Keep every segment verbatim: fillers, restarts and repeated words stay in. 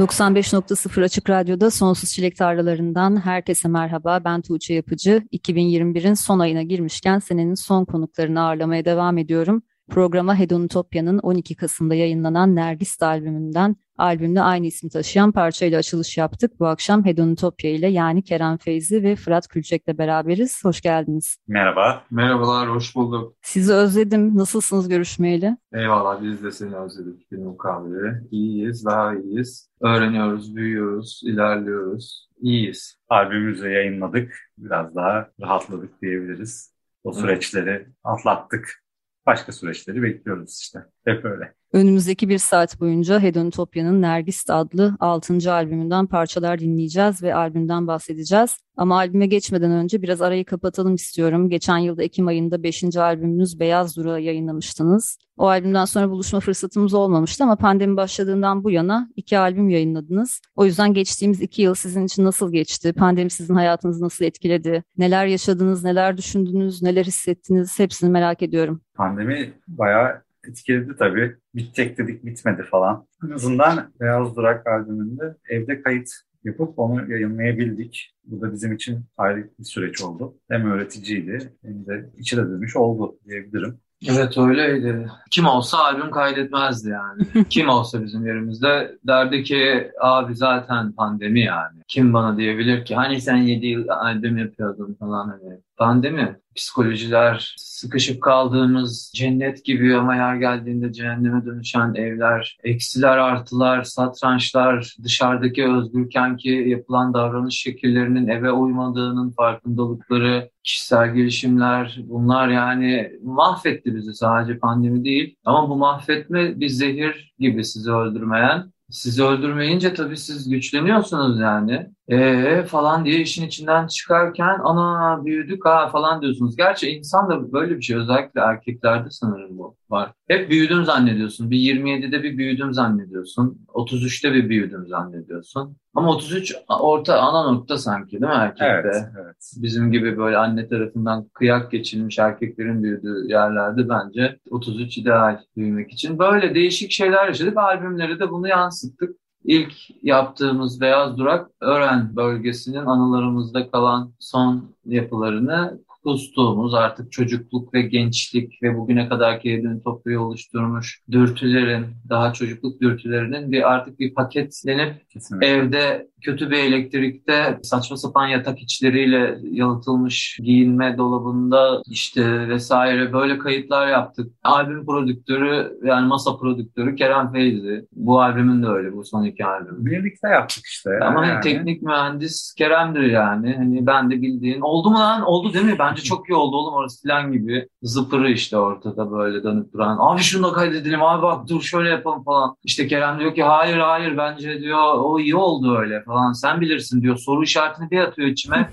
doksan beş nokta sıfır Açık Radyo'da Sonsuz Çilek Tarlalarından herkese merhaba. Ben Tuğçe Yapıcı. iki bin yirmi birin son ayına girmişken senenin son konuklarını ağırlamaya devam ediyorum. Programa Hedonotopya'nın on iki Kasım'da yayınlanan Nergis albümünden, albümle aynı ismi taşıyan parçayla açılış yaptık. Bu akşam Hedonotopya ile yani Kerem Feyzi ve Fırat Külçek'le beraberiz. Hoş geldiniz. Merhaba. Merhabalar, hoş bulduk. Sizi özledim. Nasılsınız görüşmeyle? Eyvallah, biz de seni özledik. Bir mukavele. İyiyiz, daha iyiyiz. Öğreniyoruz, büyüyoruz, ilerliyoruz. İyiyiz. Albümümüzü yayınladık. Biraz daha rahatladık diyebiliriz. O süreçleri atlattık. Başka süreçleri bekliyoruz işte. Hep öyle. Önümüzdeki bir saat boyunca Hedonotopya'nın Nergis adlı altıncı albümünden parçalar dinleyeceğiz ve albümden bahsedeceğiz. Ama albüme geçmeden önce biraz arayı kapatalım istiyorum. Geçen yılda Ekim ayında beşinci albümünüz Beyaz Durak'ı yayınlamıştınız. O albümden sonra buluşma fırsatımız olmamıştı ama pandemi başladığından bu yana iki albüm yayınladınız. O yüzden geçtiğimiz iki yıl sizin için nasıl geçti? Pandemi sizin hayatınızı nasıl etkiledi? Neler yaşadınız, neler düşündünüz, neler hissettiniz? Hepsini merak ediyorum. Pandemi bayağı etkiledi tabii. Bitecek dedik, bitmedi falan. En azından Beyaz Durak albümünde evde kayıt yapıp onu yayınlayabildik. Bu da bizim için ayrı bir süreç oldu. Hem öğreticiydi hem de içi de dönmüş oldu diyebilirim. Evet öyleydi. Kim olsa albüm kaydetmezdi yani. Kim olsa bizim yerimizde derdi ki abi zaten pandemi yani. Kim bana diyebilir ki hani sen yedi yıl albüm yapıyordun falan hani. Pandemi, psikolojiler, sıkışıp kaldığımız cennet gibi ama yer geldiğinde cehenneme dönüşen evler, eksiler, artılar, satrançlar, dışarıdaki özgürkenki yapılan davranış şekillerinin eve uymadığının farkındalıkları, kişisel gelişimler, bunlar yani mahvetti bizi, sadece pandemi değil. Ama bu mahvetme bir zehir gibi sizi öldürmeyen. Sizi öldürmeyince tabii siz güçleniyorsunuz yani. Eee falan diye işin içinden çıkarken ana büyüdük ha falan diyorsunuz. Gerçi insan da böyle bir şey, özellikle erkeklerde sanırım bu var. Hep büyüdüm zannediyorsun. Bir yirmi yedide bir büyüdüm zannediyorsun. otuz üçte bir büyüdüm zannediyorsun. Ama otuz üç orta ana nokta sanki değil mi erkekte? Evet, evet. Bizim gibi böyle anne tarafından kıyak geçilmiş erkeklerin büyüdüğü yerlerde bence otuz üç ideal büyümek için. Böyle değişik şeyler yaşadık. Albümleri de bunu yansıttık. İlk yaptığımız Beyaz Durak, Ören bölgesinin anılarımızda kalan son yapılarını kustuğumuz, artık çocukluk ve gençlik ve bugüne kadarki Hedonotopya'yı oluşturmuş dürtülerin, daha çocukluk dürtülerinin bir artık bir paketlenip kesinlikle evde kötü bir elektrikte saçma sapan yatak içleriyle yalıtılmış giyinme dolabında işte vesaire böyle kayıtlar yaptık. Albüm prodüktörü yani masa prodüktörü Kerem Feyzi. Bu albümün de öyle, bu son iki albüm. Birlikte yaptık işte. Ama yani teknik mühendis Kerem'dir yani. Hani ben de bildiğin oldu mu lan? Oldu değil mi? Bence çok iyi oldu oğlum orası filan gibi. Zıpırı işte ortada böyle dönüp duran. Abi şunu da kaydedelim abi bak dur şöyle yapalım falan. İşte Kerem diyor ki hayır hayır bence diyor o iyi oldu öyle falan, sen bilirsin diyor, soru işaretini bir atıyor içime.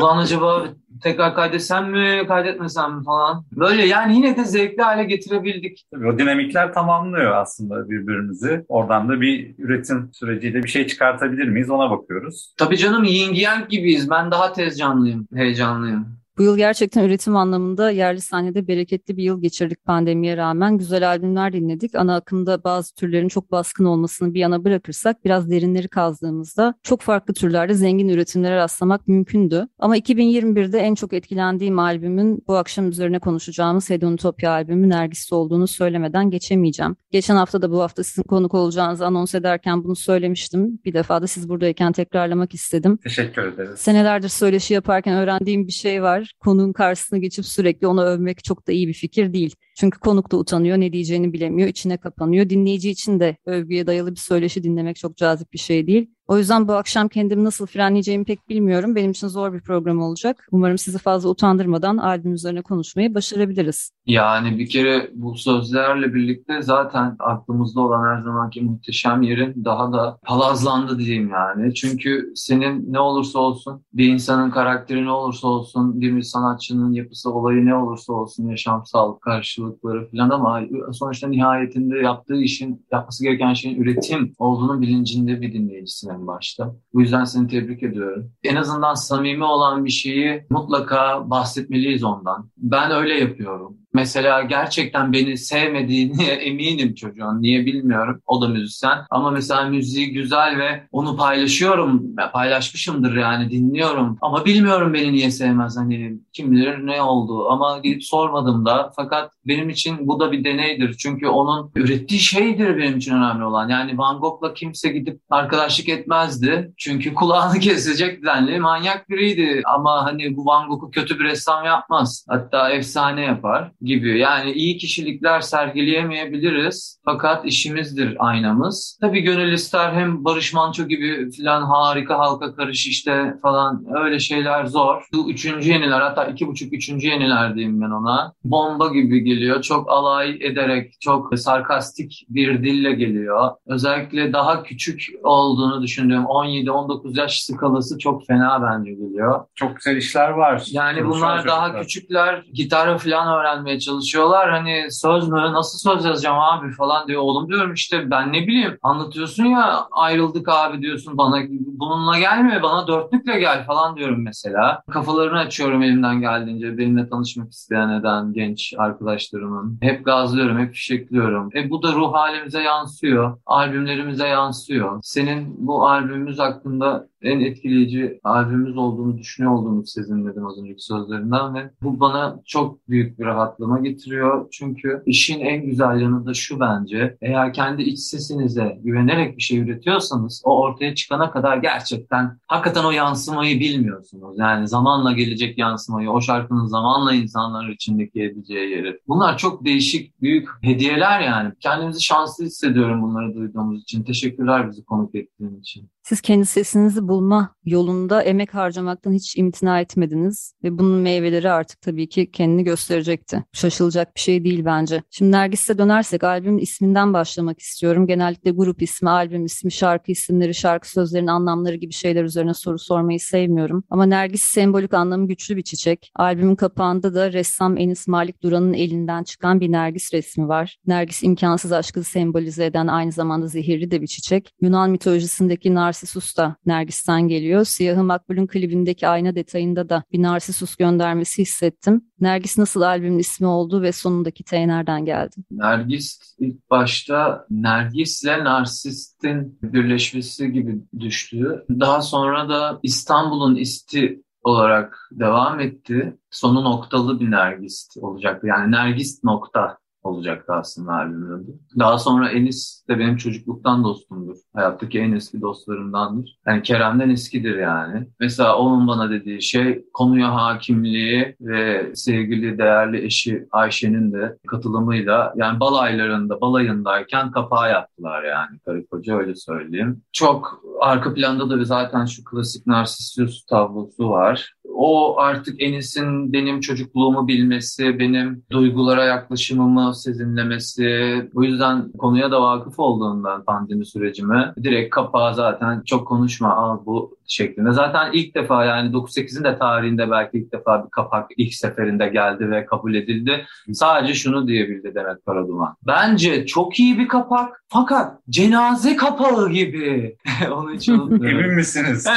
Ulan acaba tekrar kaydetsem mi kaydetmesem mi falan. Böyle yani yine de zevkli hale getirebildik. Tabii o dinamikler tamamlıyor aslında birbirimizi. Oradan da bir üretim süreciyle bir şey çıkartabilir miyiz ona bakıyoruz. Tabii canım, yin yang gibiyiz. Ben daha tez canlıyım, heyecanlıyım. Bu yıl gerçekten üretim anlamında yerli sahnede bereketli bir yıl geçirdik pandemiye rağmen. Güzel albümler dinledik. Ana akımda bazı türlerin çok baskın olmasını bir yana bırakırsak biraz derinleri kazdığımızda çok farklı türlerde zengin üretimlere rastlamak mümkündü. Ama iki bin yirmi birde en çok etkilendiğim albümün bu akşam üzerine konuşacağımız Hedonotopya albümü Nergis olduğunu söylemeden geçemeyeceğim. Geçen hafta da bu hafta sizin konuk olacağınızı anons ederken bunu söylemiştim. Bir defa da siz buradayken tekrarlamak istedim. Teşekkür ederim. Senelerdir söyleşi yaparken öğrendiğim bir şey var. Konunun karşısına geçip sürekli onu övmek çok da iyi bir fikir değil. Çünkü konuk da utanıyor, ne diyeceğini bilemiyor, içine kapanıyor. Dinleyici için de övgüye dayalı bir söyleşi dinlemek çok cazip bir şey değil. O yüzden bu akşam kendimi nasıl frenleyeceğimi pek bilmiyorum. Benim için zor bir program olacak. Umarım sizi fazla utandırmadan albüm üzerine konuşmayı başarabiliriz. Yani bir kere bu sözlerle birlikte zaten aklımızda olan her zamanki muhteşem yerin daha da palazlandı diyeyim yani. Çünkü senin ne olursa olsun, bir insanın karakteri ne olursa olsun, bir sanatçının yapısı, olayı ne olursa olsun, yaşamsal karşılıkları falan, ama sonuçta nihayetinde yaptığı işin, yapması gereken şeyin üretim olduğunun bilincinde bir dinleyicisine başta. Bu yüzden seni tebrik ediyorum. En azından samimi olan bir şeyi mutlaka bahsetmeliyiz ondan. Ben öyle yapıyorum. Mesela gerçekten beni sevmediğini eminim çocuğun. Niye bilmiyorum. O da müzisyen. Ama mesela müziği güzel ve onu paylaşıyorum. Paylaşmışımdır yani, dinliyorum. Ama bilmiyorum beni niye sevmez. Hani kim bilir ne oldu. Ama gidip sormadım da. Fakat benim için bu da bir deneydir. Çünkü onun ürettiği şeydir benim için önemli olan. Yani Van Gogh'la kimse gidip arkadaşlık etmezdi. Çünkü kulağını kesecek denli manyak biriydi. Ama hani bu Van Gogh'u kötü bir ressam yapmaz. Hatta efsane yapar. Gibi. Yani iyi kişilikler sergileyemeyebiliriz. Fakat işimizdir aynamız. Tabii gönül ister hem Barış Manço gibi filan harika halka karış işte falan, öyle şeyler zor. Bu üçüncü yeniler, hatta iki buçuk üçüncü yeniler diyeyim ben ona. Bomba gibi geliyor. Çok alay ederek, çok sarkastik bir dille geliyor. Özellikle daha küçük olduğunu düşündüğüm on yedi on dokuz yaş skalası çok fena bence geliyor. Çok güzel işler var. Yani bunlar daha küçükler. Gitar filan öğrenme çalışıyorlar. Hani söz mü? Nasıl söz yazacağım abi falan diyor. Oğlum diyorum işte ben ne bileyim. Anlatıyorsun ya, ayrıldık abi diyorsun bana. Bununla gelmiyor. Bana dörtlükle gel falan diyorum mesela. Kafalarını açıyorum elimden geldiğince. Benimle tanışmak isteyen eden genç arkadaşlarımın. Hep gazlıyorum. Hep fişekliyorum. E bu da ruh halimize yansıyor. Albümlerimize yansıyor. Senin bu albümümüz hakkında en etkileyici albümümüz olduğunu düşünüyor olduğumu sezinledim az önceki sözlerinden ve bu bana çok büyük bir rahatlama getiriyor. Çünkü işin en güzel yanı da şu bence. Eğer kendi iç sesinize güvenerek bir şey üretiyorsanız o ortaya çıkana kadar gerçekten hakikaten o yansımayı bilmiyorsunuz. Yani zamanla gelecek yansımayı, o şarkının zamanla insanlar içindeki edeceği yeri. Bunlar çok değişik, büyük hediyeler yani. Kendimizi şanslı hissediyorum bunları duyduğumuz için. Teşekkürler bizi konuk ettiğin için. Siz kendi sesinizi bulma yolunda emek harcamaktan hiç imtina etmediniz ve bunun meyveleri artık tabii ki kendini gösterecekti. Şaşılacak bir şey değil bence. Şimdi Nergis'e dönersek albümün isminden başlamak istiyorum. Genellikle grup ismi, albüm ismi, şarkı isimleri, şarkı sözlerinin anlamları gibi şeyler üzerine soru sormayı sevmiyorum. Ama Nergis sembolik anlamı güçlü bir çiçek. Albümün kapağında da ressam Enis Malik Duran'ın elinden çıkan bir Nergis resmi var. Nergis imkansız aşkı sembolize eden, aynı zamanda zehirli de bir çiçek. Yunan mitolojisindeki Narsisus da Nergis'ten geliyor. Siyahı Makbul'ün klibindeki ayna detayında da bir Narsisus göndermesi hissettim. Nergis nasıl albümün ismi oldu ve sonundaki T nereden geldi? Nergis ilk başta Nergis'le Narsist'in birleşmesi gibi düştü. Daha sonra da İstanbul'un isti olarak devam etti. Sonu noktalı bir Nergis olacaktı. Yani Nergis nokta olacaktı aslında albümün adı. Daha sonra Enis de benim çocukluktan dostumdur. Hayattaki en eski dostlarımdandır. Yani Kerem'den eskidir yani. Mesela onun bana dediği şey konuya hakimliği ve sevgili değerli eşi Ayşe'nin de katılımıyla, yani balaylarında, balayındayken kapağı yaptılar yani. Karı koca, öyle söyleyeyim. Çok arka planda da zaten şu klasik Narsisus tablosu var. O artık Enis'in benim çocukluğumu bilmesi, benim duygulara yaklaşımımı sezinlemesi. Bu yüzden konuya da vakıf olduğundan pandemi sürecimi direkt kapağı zaten çok konuşma al bu şeklinde. Zaten ilk defa yani doksan sekizin de tarihinde belki ilk defa bir kapak ilk seferinde geldi ve kabul edildi. Sadece şunu diyebildi Demet Karaduman. Bence çok iyi bir kapak fakat cenaze kapağı gibi. Onu hiç unutmuyorum. Emin misiniz?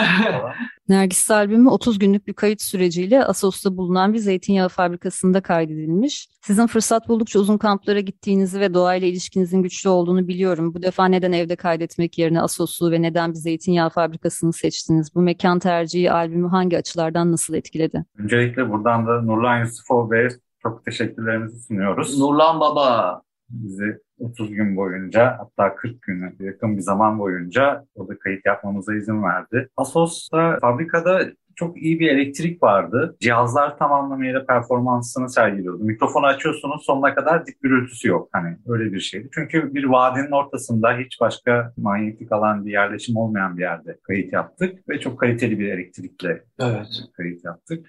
Nergis albümü otuz günlük bir kayıt süreciyle Asos'ta bulunan bir zeytinyağı fabrikasında kaydedilmiş. Sizin fırsat buldukça uzun kamplara gittiğinizi ve doğayla ilişkinizin güçlü olduğunu biliyorum. Bu defa neden evde kaydetmek yerine Asos'u ve neden bir zeytinyağı fabrikasını seçtiniz? Bu mekan tercihi albümü hangi açılardan nasıl etkiledi? Öncelikle buradan da Nurlan Yusifov Bey'e çok teşekkürlerimizi sunuyoruz. Nurlan Baba! Bizi otuz gün boyunca, hatta kırk güne yakın bir zaman boyunca orada kayıt yapmamıza izin verdi. Asos'ta fabrikada çok iyi bir elektrik vardı. Cihazlar tam anlamıyla performansını sergiliyordu. Mikrofonu açıyorsunuz, sonuna kadar dip gürültüsü yok. Hani öyle bir şeydi. Çünkü bir vadinin ortasında hiç başka manyetik alan bir yerleşim olmayan bir yerde kayıt yaptık ve çok kaliteli bir elektrikle evet. kayıt yaptık.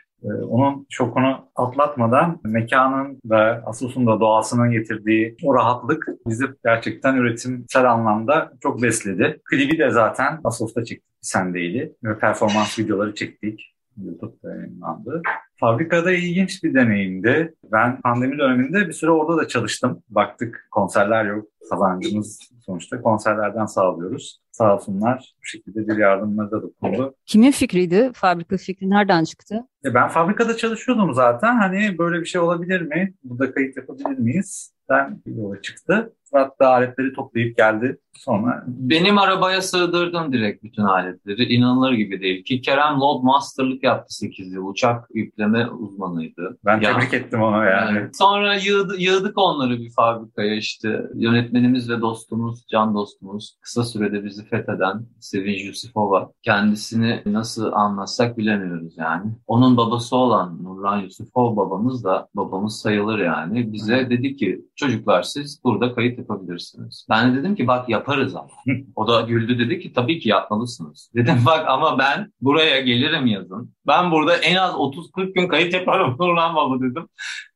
Onun şokunu atlatmadan mekanın da Asos'un da doğasının getirdiği o rahatlık bizi gerçekten üretimsel anlamda çok besledi. Klibi de zaten Asos'ta çektik, Biz Sen Değil'i. Performans videoları çektik. YouTube'da yayınlandı. Fabrikada ilginç bir deneyimdi. Ben pandemi döneminde bir süre orada da çalıştım. Baktık konserler yok. Kazancımız sonuçta konserlerden sağlıyoruz. Sağ olsunlar bu şekilde bir yardımla da dokundu. Kimin fikriydi? Fabrika fikri nereden çıktı? E ben fabrikada çalışıyordum zaten. Hani böyle bir şey olabilir mi? Burada kayıt yapabilir miyiz? Ben yola çıktı. Hatta aletleri toplayıp geldi. Sonra benim arabaya sığdırdım direkt bütün aletleri. İnanılır gibi değil ki. Kerem Loadmaster'lık yaptı sekiz yıl. Uçak yükleme uzmanıydı. Ben yani, tebrik ettim onu yani. yani. Sonra yığdı, yığdık onları bir fabrikaya işte. Yönetmenimiz ve dostumuz, can dostumuz, kısa sürede bizi fetheden Sevinç Yusifova. Kendisini nasıl anlatsak bilemiyoruz yani. Onun babası olan Nurlan Yusifov babamız da babamız sayılır yani. Bize dedi ki çocuklar siz burada kayıt yapabilirsiniz. Ben de dedim ki bak yaparız ama. O da güldü dedi ki tabii ki yapmalısınız. Dedim bak ama ben buraya gelirim yazın. Ben burada en az otuz kırk gün kayıt yaparım Nurlan baba dedim.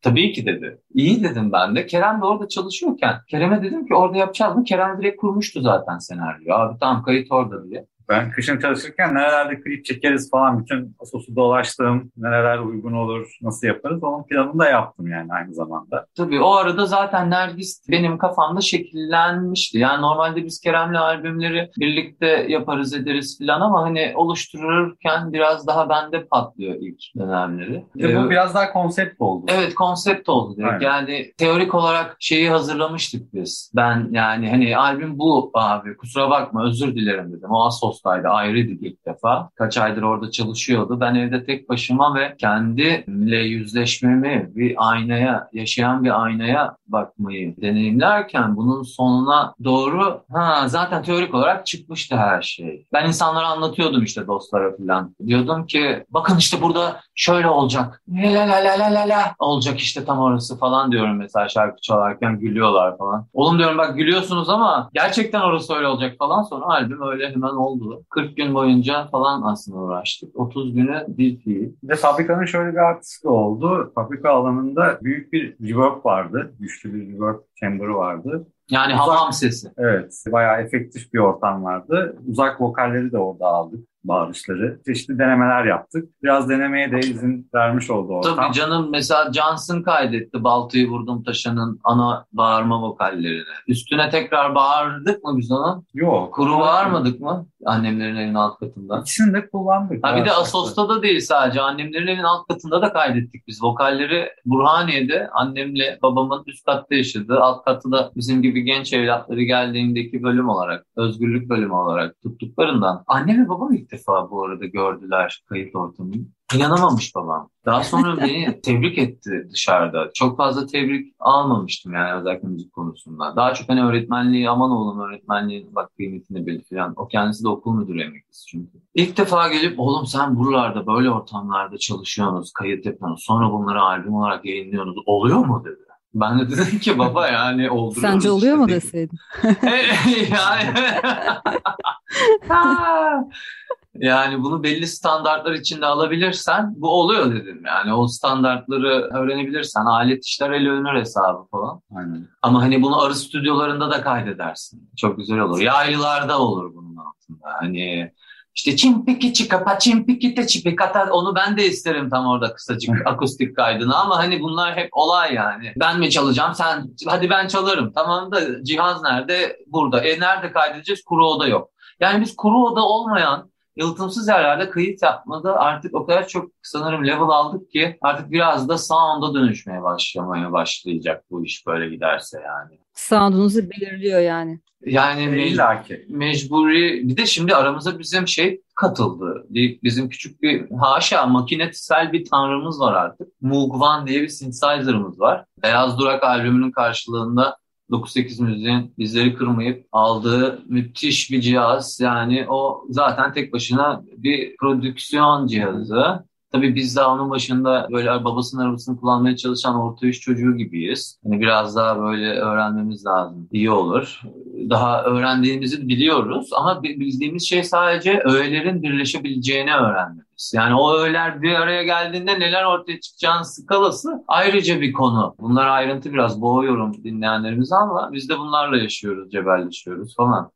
Tabii ki dedi. İyi dedim ben de. Kerem de orada çalışıyorken Kerem'e dedim ki orada yapacağız mı? Kerem direkt kurmuştu zaten senaryoyu. Abi tamam kayıt orada diye. Ben kışın çalışırken nerelerde klip çekeriz falan bütün Asos'u dolaştım, nereler uygun olur, nasıl yaparız onun planını da yaptım yani aynı zamanda. Tabii o arada zaten Nergis benim kafamda şekillenmişti. Yani normalde biz Kerem'le albümleri birlikte yaparız ederiz falan ama hani oluştururken biraz daha bende patlıyor ilk dönemleri. Ee, bu biraz daha konsept oldu. Evet konsept oldu direkt. Yani teorik olarak şeyi hazırlamıştık biz. Ben yani hani albüm bu abi kusura bakma özür dilerim dedim. O Asos ayrıydı ilk defa. Kaç aydır orada çalışıyordu. Ben evde tek başıma ve kendimle yüzleşmemi bir aynaya, yaşayan bir aynaya bakmayı deneyimlerken bunun sonuna doğru ha, zaten teorik olarak çıkmıştı her şey. Ben insanlara anlatıyordum işte dostlara falan. Diyordum ki bakın işte burada şöyle olacak. La la la la la la olacak işte tam orası falan diyorum mesela şarkı çalarken gülüyorlar falan. Oğlum diyorum bak gülüyorsunuz ama gerçekten orası öyle olacak falan sonra albüm öyle hemen oldu. kırk gün boyunca falan aslında uğraştık. otuz güne bir fiil. Ve fabrikanın şöyle bir artistliği oldu. Fabrika alanında büyük bir reverb vardı. Güçlü bir reverb chamber'ı vardı. Yani uzak, hamam sesi. Evet. Bayağı efektif bir ortam vardı. Uzak vokalleri de orada aldık. Bağırışları. Çeşitli denemeler yaptık. Biraz denemeye de izin vermiş oldu ortam. Tabii canım mesela Johnson kaydetti Baltayı Vurdum Taşa'nın ana bağırma vokallerini. Üstüne tekrar bağırdık mı biz ona? Yok. Kuru bağırmadık mı? Annemlerin evinin alt katında. İkisini de kullandık. Ha, bir de Asos'ta da değil sadece. Annemlerin evinin alt katında da kaydettik biz. Vokalleri Burhaniye'de annemle babamın üst katta yaşadığı. Alt katı da bizim gibi genç evlatları geldiğindeki bölüm olarak, özgürlük bölümü olarak tuttuklarından. Annem ve babam ilk defa bu arada gördüler kayıt ortamını. İnanamamış babam. Daha sonra beni tebrik etti dışarıda. Çok fazla tebrik almamıştım yani özellikle müzik konusunda. Daha çok hani öğretmenliği, aman oğlum öğretmenliğin bak kıymetini bil falan. O kendisi de okul müdürü emeklisi çünkü. İlk defa gelip oğlum sen buralarda böyle ortamlarda çalışıyorsunuz, kayıt yapıyorsunuz. Sonra bunları albüm olarak yayınlıyorsunuz. Oluyor mu dedi. Ben de dedim ki baba yani olduruyoruz. Sence oluyor işte mu deseydin? yani... yani bunu belli standartlar içinde alabilirsen bu oluyor dedim. Yani o standartları öğrenebilirsen alet işler ele önür hesabı falan. Aynen. Ama hani bunu arı stüdyolarında da kaydedersin. Çok güzel olur. Yaylılarda olur bunun altında. Hani... İşte çimpiki çikapa çimpiki te çipikata onu ben de isterim tam orada kısacık akustik kaydını ama hani bunlar hep olay yani. Ben mi çalacağım sen hadi ben çalarım tamam da cihaz nerede burada e nerede kaydedeceğiz kuru oda yok. Yani biz kuru oda olmayan yalıtımsız yerlerde kayıt yapmada artık o kadar çok sanırım level aldık ki artık biraz da sound'a dönüşmeye başlamaya başlayacak bu iş böyle giderse yani. Sound'unuzu belirliyor yani. Yani mec- mecburi bir de şimdi aramıza bizim şey katıldı. Bizim küçük bir haşa makinetsel bir tanrımız var artık. Moog One diye bir synthesizer'ımız var. Beyaz Durak albümünün karşılığında doksan sekiz Müziğin bizleri kırmayıp aldığı müthiş bir cihaz. Yani o zaten tek başına bir prodüksiyon cihazı. Tabii biz daha onun başında böyle babasının arabasını kullanmaya çalışan orta üç çocuğu gibiyiz. Yani biraz daha böyle öğrenmemiz lazım. İyi olur. Daha öğrendiğimizi biliyoruz ama bildiğimiz şey sadece öğelerin birleşebileceğini öğrenmemiz. Yani o öğeler bir araya geldiğinde neler ortaya çıkacağının skalası ayrıca bir konu. Bunlar ayrıntı, biraz boğuyorum dinleyenlerimizi ama biz de bunlarla yaşıyoruz, cebelleşiyoruz falan.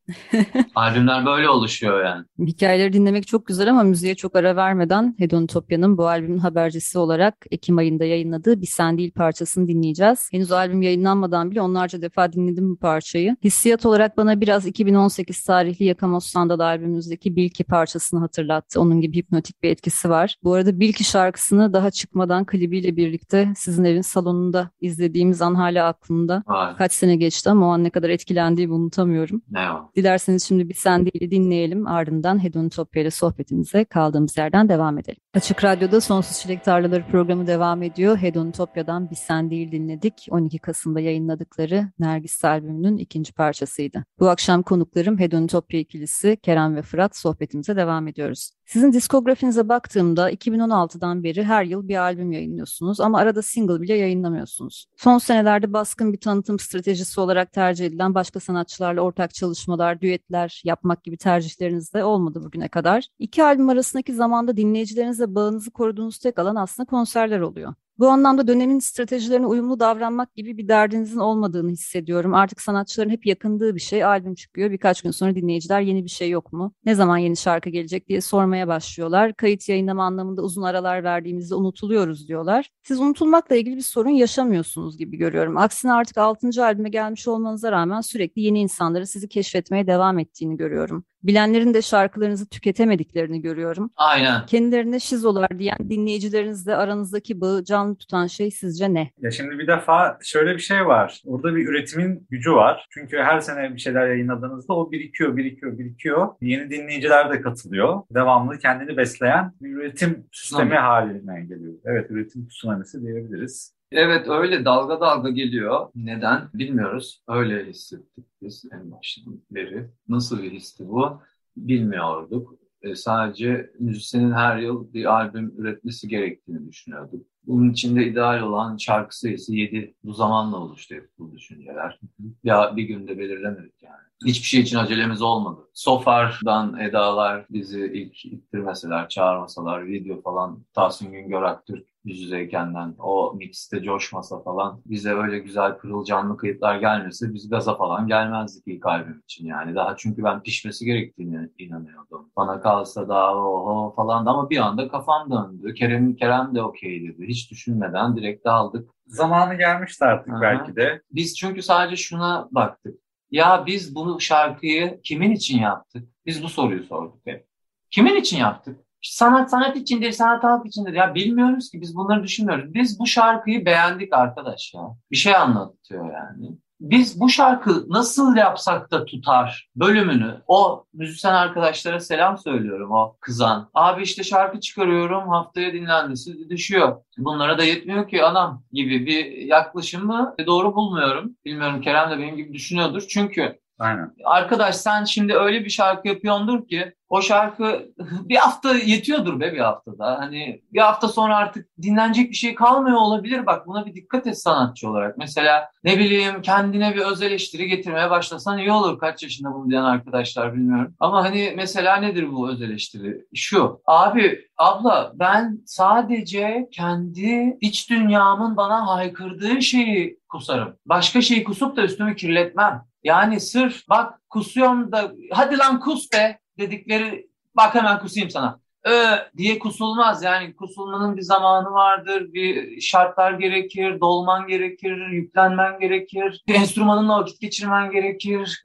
Albümler böyle oluşuyor yani. Hikayeleri dinlemek çok güzel ama müziğe çok ara vermeden Hedonotopya'nın bu albümün habercisi olarak Ekim ayında yayınladığı Biz Sen Değil parçasını dinleyeceğiz. Henüz albüm yayınlanmadan bile onlarca defa dinledim bu parçayı. Hissiyat olarak bana biraz iki bin on sekiz tarihli Yakamos Sandal albümümüzdeki Bilki parçasını hatırlattı. Onun gibi hipnotik bir etkisi var. Bu arada Bilki şarkısını daha çıkmadan klibiyle birlikte sizin evin salonunda izlediğimiz an hala aklımda. Vay. Kaç sene geçti ama o an ne kadar etkilendiğimi unutamıyorum. Ne o? Dilerseniz şimdi Biz Sen Değil'i dinleyelim. Ardından Hedonotopya ile sohbetimize kaldığımız yerden devam edelim. Açık Radyo'da Sonsuz Çilek Tarlaları programı devam ediyor. Hedonotopya'dan Biz Sen Değil dinledik. on iki Kasım'da yayınladıkları Nergis albümünün ikinci parçasıydı. Bu akşam konuklarım Hedonotopya ikilisi Kerem ve Fırat, sohbetimize devam ediyoruz. Sizin diskografinize baktığımda iki bin on altıdan beri her yıl bir albüm yayınlıyorsunuz ama arada single bile yayınlamıyorsunuz. Son senelerde baskın bir tanıtım stratejisi olarak tercih edilen başka sanatçılarla ortak çalışmalar, düetler yapmak gibi tercihleriniz de olmadı bugüne kadar. İki albüm arasındaki zamanda dinleyicilerinizle bağınızı koruduğunuz tek alan aslında konserler oluyor. Bu anlamda dönemin stratejilerine uyumlu davranmak gibi bir derdinizin olmadığını hissediyorum. Artık sanatçıların hep yakındığı bir şey. Albüm çıkıyor. Birkaç gün sonra dinleyiciler yeni bir şey yok mu? Ne zaman yeni şarkı gelecek diye sormaya başlıyorlar. Kayıt yayınlama anlamında uzun aralar verdiğimizde unutuluyoruz diyorlar. Siz unutulmakla ilgili bir sorun yaşamıyorsunuz gibi görüyorum. Aksine artık altıncı albüme gelmiş olmanıza rağmen sürekli yeni insanların sizi keşfetmeye devam ettiğini görüyorum. Bilenlerin de şarkılarınızı tüketemediklerini görüyorum. Aynen. Kendilerine şizolar diyen dinleyicilerinizle aranızdaki bağı canlı tutan şey sizce ne? Ya şimdi bir defa şöyle bir şey var. Orada bir üretimin gücü var. Çünkü her sene bir şeyler yayınladığınızda o birikiyor, birikiyor, birikiyor. Yeni dinleyiciler de katılıyor. Devamlı kendini besleyen bir üretim sistemi haline geliyor. Evet, üretim tsunamisi diyebiliriz. Evet, öyle dalga dalga geliyor. Neden? Bilmiyoruz. Öyle hissettik biz en baştan beri. Nasıl bir histi bu? Bilmiyorduk. E, sadece müzisyenin her yıl bir albüm üretmesi gerektiğini düşünüyorduk. Bunun içinde ideal olan şarkı sayısı yedi. Bu zamanla oluştu hep bu düşünceler. Ya bir günde belirlemedik yani. Hiçbir şey için acelemiz olmadı. Sofar'dan edalar bizi ilk ittirmeseler, çağırmasalar, video falan, Tahsin Güngör Aktürk yüz yüzeykenden o mixte coşmasa falan, bize böyle güzel pırıl canlı kayıtlar gelmese biz gaza falan gelmezdik ilk albüm için yani. Daha çünkü ben pişmesi gerektiğine inanıyordum. Bana kalsa daha oho falan da ama bir anda kafam döndü. Kerem, Kerem de okey dedi. Hiç düşünmeden direkt aldık. Zamanı gelmişti artık. Aha. Belki de. Biz çünkü sadece şuna baktık. Ya biz bu şarkıyı kimin için yaptık? Biz bu soruyu sorduk hep. Kimin için yaptık? Sanat sanat içindir, sanat halk içindir. Ya bilmiyoruz ki, biz bunları düşünmüyoruz. Biz bu şarkıyı beğendik arkadaş ya. Bir şey anlatıyor yani. Biz bu şarkı nasıl yapsak da tutar bölümünü, o müzisyen arkadaşlara selam söylüyorum, o kızan. Abi işte şarkı çıkarıyorum, haftaya dinlenmesi düşüyor. Bunlara da yetmiyor ki adam gibi bir yaklaşımı doğru bulmuyorum. Bilmiyorum, Kerem de benim gibi düşünüyordur çünkü. Aynen. Arkadaş sen şimdi öyle bir şarkı yapıyordur ki o şarkı bir hafta yetiyordur be, bir haftada. Hani bir hafta sonra artık dinlenecek bir şey kalmıyor olabilir. Bak buna bir dikkat et sanatçı olarak. Mesela ne bileyim, kendine bir öz eleştiri getirmeye başlasan iyi olur. Kaç yaşında bunu diyen arkadaşlar bilmiyorum. Ama hani mesela nedir bu öz eleştiri? Şu: abi, abla, ben sadece kendi iç dünyamın bana haykırdığı şeyi kusarım. Başka şeyi kusup da üstümü kirletmem. Yani sırf bak kusuyorum da hadi lan kus be dedikleri, bak hemen kusayım sana Ö, diye kusulmaz. Yani kusulmanın bir zamanı vardır, bir şartlar gerekir, dolman gerekir, yüklenmen gerekir, bir enstrümanınla vakit geçirmen gerekir,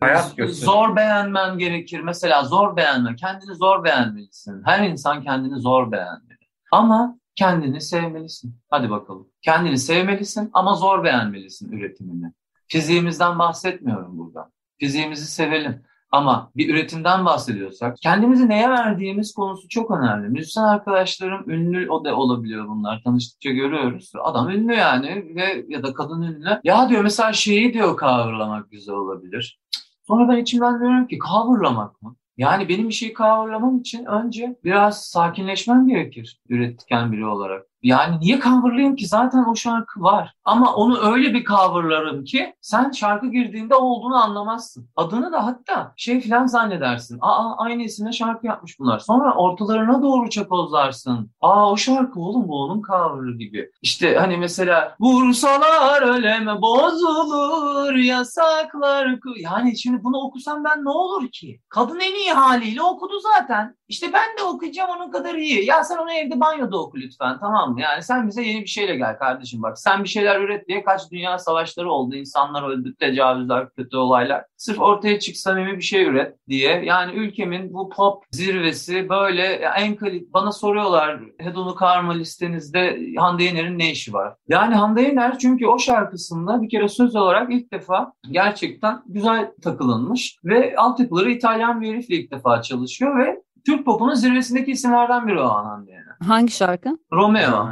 zor beğenmen gerekir. Mesela zor beğenme, kendini zor beğenmelisin. Her insan kendini zor beğenmeli ama kendini sevmelisin. Hadi bakalım, kendini sevmelisin ama zor beğenmelisin üretimini. Fiziğimizden bahsetmiyorum burada. Fiziğimizi sevelim. Ama bir üretimden bahsediyorsak kendimizi neye verdiğimiz konusu çok önemli. Müzisyen arkadaşlarım ünlü o da olabiliyor bunlar. Tanıştıkça görüyoruz. Adam ünlü yani ve ya da kadın ünlü. Ya diyor mesela şeyi diyor coverlamak güzel olabilir. Sonra ben içimden diyorum ki coverlamak mı? Yani benim bir şeyi coverlamam için önce biraz sakinleşmem gerekir üretken biri olarak. Yani niye coverlayayım ki? Zaten o şarkı var. Ama onu öyle bir coverlarım ki sen şarkı girdiğinde olduğunu anlamazsın. Adını da hatta şey filan zannedersin. Aa aynı isimle şarkı yapmış bunlar. Sonra ortalarına doğru çapozlarsın. Aa o şarkı oğlum bu onun cover'ı gibi. İşte hani mesela vursalar öleme bozulur yasaklar. Yani şimdi bunu okusam ben ne olur ki? Kadın en iyi haliyle okudu zaten. İşte ben de okuyacağım onun kadar iyi. Ya sen onu evde banyoda oku lütfen tamam. Yani sen bize yeni bir şeyle gel kardeşim bak. Sen bir şeyler üret diye kaç dünya savaşları oldu. İnsanlar öldü, tecavüzler, kötü olaylar. Sırf ortaya çık samimi bir şey üret diye. Yani ülkemin bu pop zirvesi böyle en kaliteli. Bana soruyorlar Hedon'u karma listenizde Hande Yener'in ne işi var? Yani Hande Yener çünkü o şarkısında bir kere söz olarak ilk defa gerçekten güzel takılınmış. Ve altyapıları İtalyan bir herifle ilk defa çalışıyor ve Türk popunun zirvesindeki isimlerden biri o Hande Yener. Hangi şarkı? Romeo.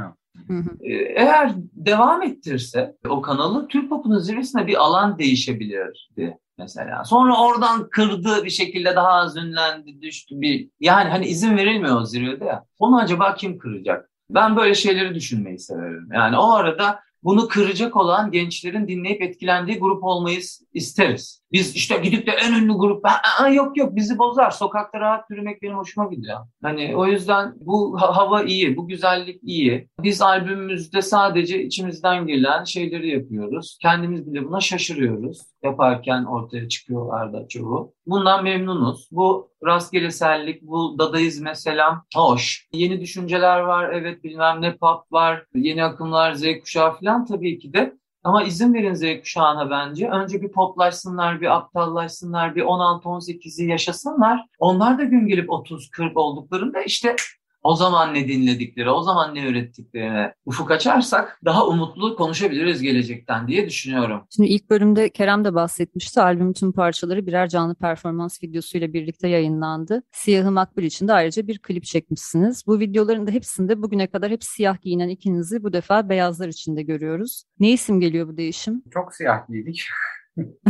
Eğer devam ettirirse o kanalı Türk popunun zirvesine bir alan değişebilirdi mesela. Sonra oradan kırdı bir şekilde daha az ünlendi, düştü bir. Yani hani izin verilmiyor o zirvede ya. Onu acaba kim kıracak? Ben böyle şeyleri düşünmeyi severim. Yani o arada bunu kıracak olan gençlerin dinleyip etkilendiği grup olmayı isteriz. Biz işte gidip de en ünlü grup, aa, yok yok bizi bozar. Sokakta rahat yürümek benim hoşuma gidiyor. Hani o yüzden bu hava iyi, bu güzellik iyi. Biz albümümüzde sadece içimizden gelen şeyleri yapıyoruz. Kendimiz bile buna şaşırıyoruz. Yaparken ortaya çıkıyorlar da çoğu. Bundan memnunuz. Bu rastgelesellik, bu dadaizme selam hoş. Yeni düşünceler var, evet bilmem ne pop var, yeni akımlar, Z kuşağı falan tabii ki de. Ama izin verin Z kuşağına bence. Önce bir poplaşsınlar, bir aptallaşsınlar, bir on altı on sekizi yaşasınlar. Onlar da gün gelip otuz kırk olduklarında işte o zaman ne dinledikleri, o zaman ne ürettiklerine ufuk açarsak daha umutlu konuşabiliriz gelecekten diye düşünüyorum. Şimdi ilk bölümde Kerem de bahsetmişti. Albümün tüm parçaları birer canlı performans videosuyla birlikte yayınlandı. Siyahı Makbul için de ayrıca bir klip çekmişsiniz. Bu videoların da hepsinde bugüne kadar hep siyah giyinen ikinizi bu defa beyazlar içinde görüyoruz. Ne isim geliyor bu değişim? Çok siyah giydik.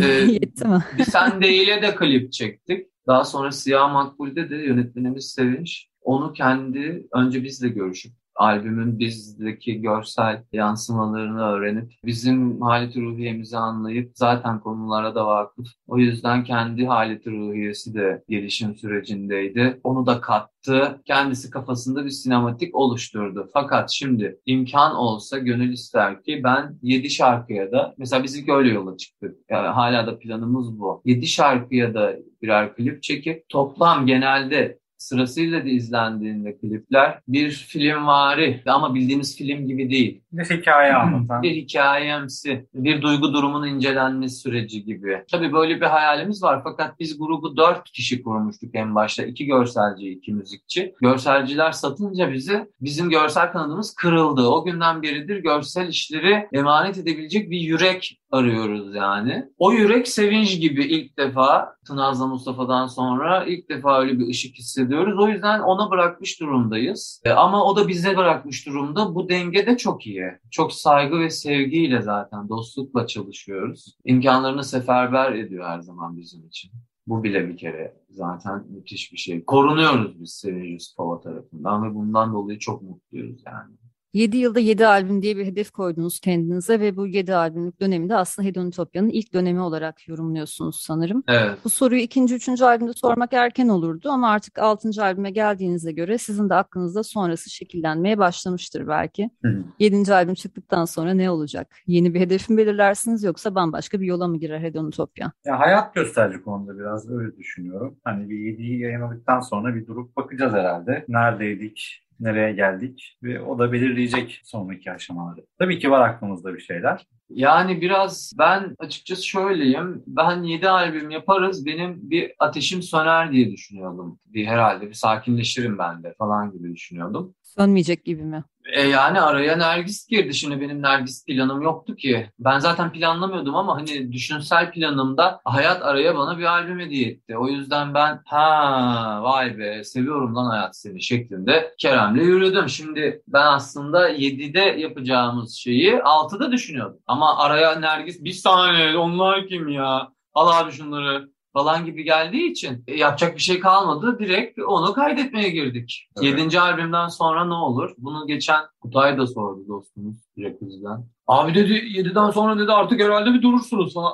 ee, Yetti mi? Biz Sen Değil'e de klip çektik. Daha sonra Siyahı Makbul'de de yönetmenimiz Sevinç. Onu kendi önce bizle görüşüp albümün bizdeki görsel yansımalarını öğrenip bizim haleti ruhiyemizi anlayıp zaten konulara da vakıf. O yüzden kendi haleti ruhiyesi de gelişim sürecindeydi. Onu da kattı. Kendisi kafasında bir sinematik oluşturdu. Fakat şimdi imkan olsa gönül ister ki ben yedi şarkıya da mesela biz ilk öyle yola çıktık. Yani hala da planımız bu. yedi şarkıya da birer klip çekip toplam genelde sırasıyla da izlendiğinde klipler bir filmvari ama bildiğimiz film gibi değil. Bir hikaye anlatan. Bir hikayemsi, bir duygu durumunun incelenmesi süreci gibi. Tabii böyle bir hayalimiz var fakat biz grubu dört kişi kurmuştuk en başta. İki görselci, iki müzikçi. Görselciler satınca bizi, bizim görsel kanadımız kırıldı. O günden beridir görsel işleri emanet edebilecek bir yürek arıyoruz yani. O yürek Sevinç gibi ilk defa Tınaz'la Mustafa'dan sonra ilk defa öyle bir ışık hissediyoruz. O yüzden ona bırakmış durumdayız. E, ama o da bize bırakmış durumda. Bu denge de çok iyi. Çok saygı ve sevgiyle zaten dostlukla çalışıyoruz. İmkanlarını seferber ediyor her zaman bizim için. Bu bile bir kere zaten müthiş bir şey. Korunuyoruz biz Sevinç Yusufova tarafından ve bundan dolayı çok mutluyuz yani. yedi yılda yedi albüm diye bir hedef koydunuz kendinize ve bu yedi albümlük döneminde aslında Hedonotopya'nın ilk dönemi olarak yorumluyorsunuz sanırım. Evet. Bu soruyu ikinci, üçüncü albümde sormak erken olurdu ama artık altıncı albüme geldiğinize göre sizin de aklınızda sonrası şekillenmeye başlamıştır belki. Hı. Yedinci albüm çıktıktan sonra ne olacak? Yeni bir hedef mi belirlersiniz yoksa bambaşka bir yola mı girer Hedonotopya? Ya hayat gösterecek onda biraz öyle düşünüyorum. Hani bir yediyi yayınladıktan sonra bir durup bakacağız herhalde. Neredeydik? Nereye geldik ve o da belirleyecek sonraki aşamaları. Tabii ki var aklımızda bir şeyler. Yani biraz ben açıkçası şöyleyim. Ben yedi albüm yaparız. Benim bir ateşim söner diye düşünüyordum. Bir herhalde bir sakinleşirim ben de falan gibi düşünüyordum. Sönmeyecek gibi mi? E yani araya Nergis girdi. Şimdi benim Nergis planım yoktu ki. Ben zaten planlamıyordum ama hani düşünsel planımda hayat araya bana bir albüm hediye etti. O yüzden ben ha vay be seviyorum lan hayat seni şeklinde Kerem'le yürüdüm. Şimdi ben aslında yedide yapacağımız şeyi altıda düşünüyordum. Ama araya Nergis bir saniye onlar kim ya? Al abi şunları falan gibi geldiği için yapacak bir şey kalmadı. Direkt onu kaydetmeye girdik. Evet. Yedinci albümden sonra ne olur? Bunu geçen Kutay da sordu dostumuz direkt bizden. Abi dedi yediden sonra dedi artık herhalde bir durursunuz falan.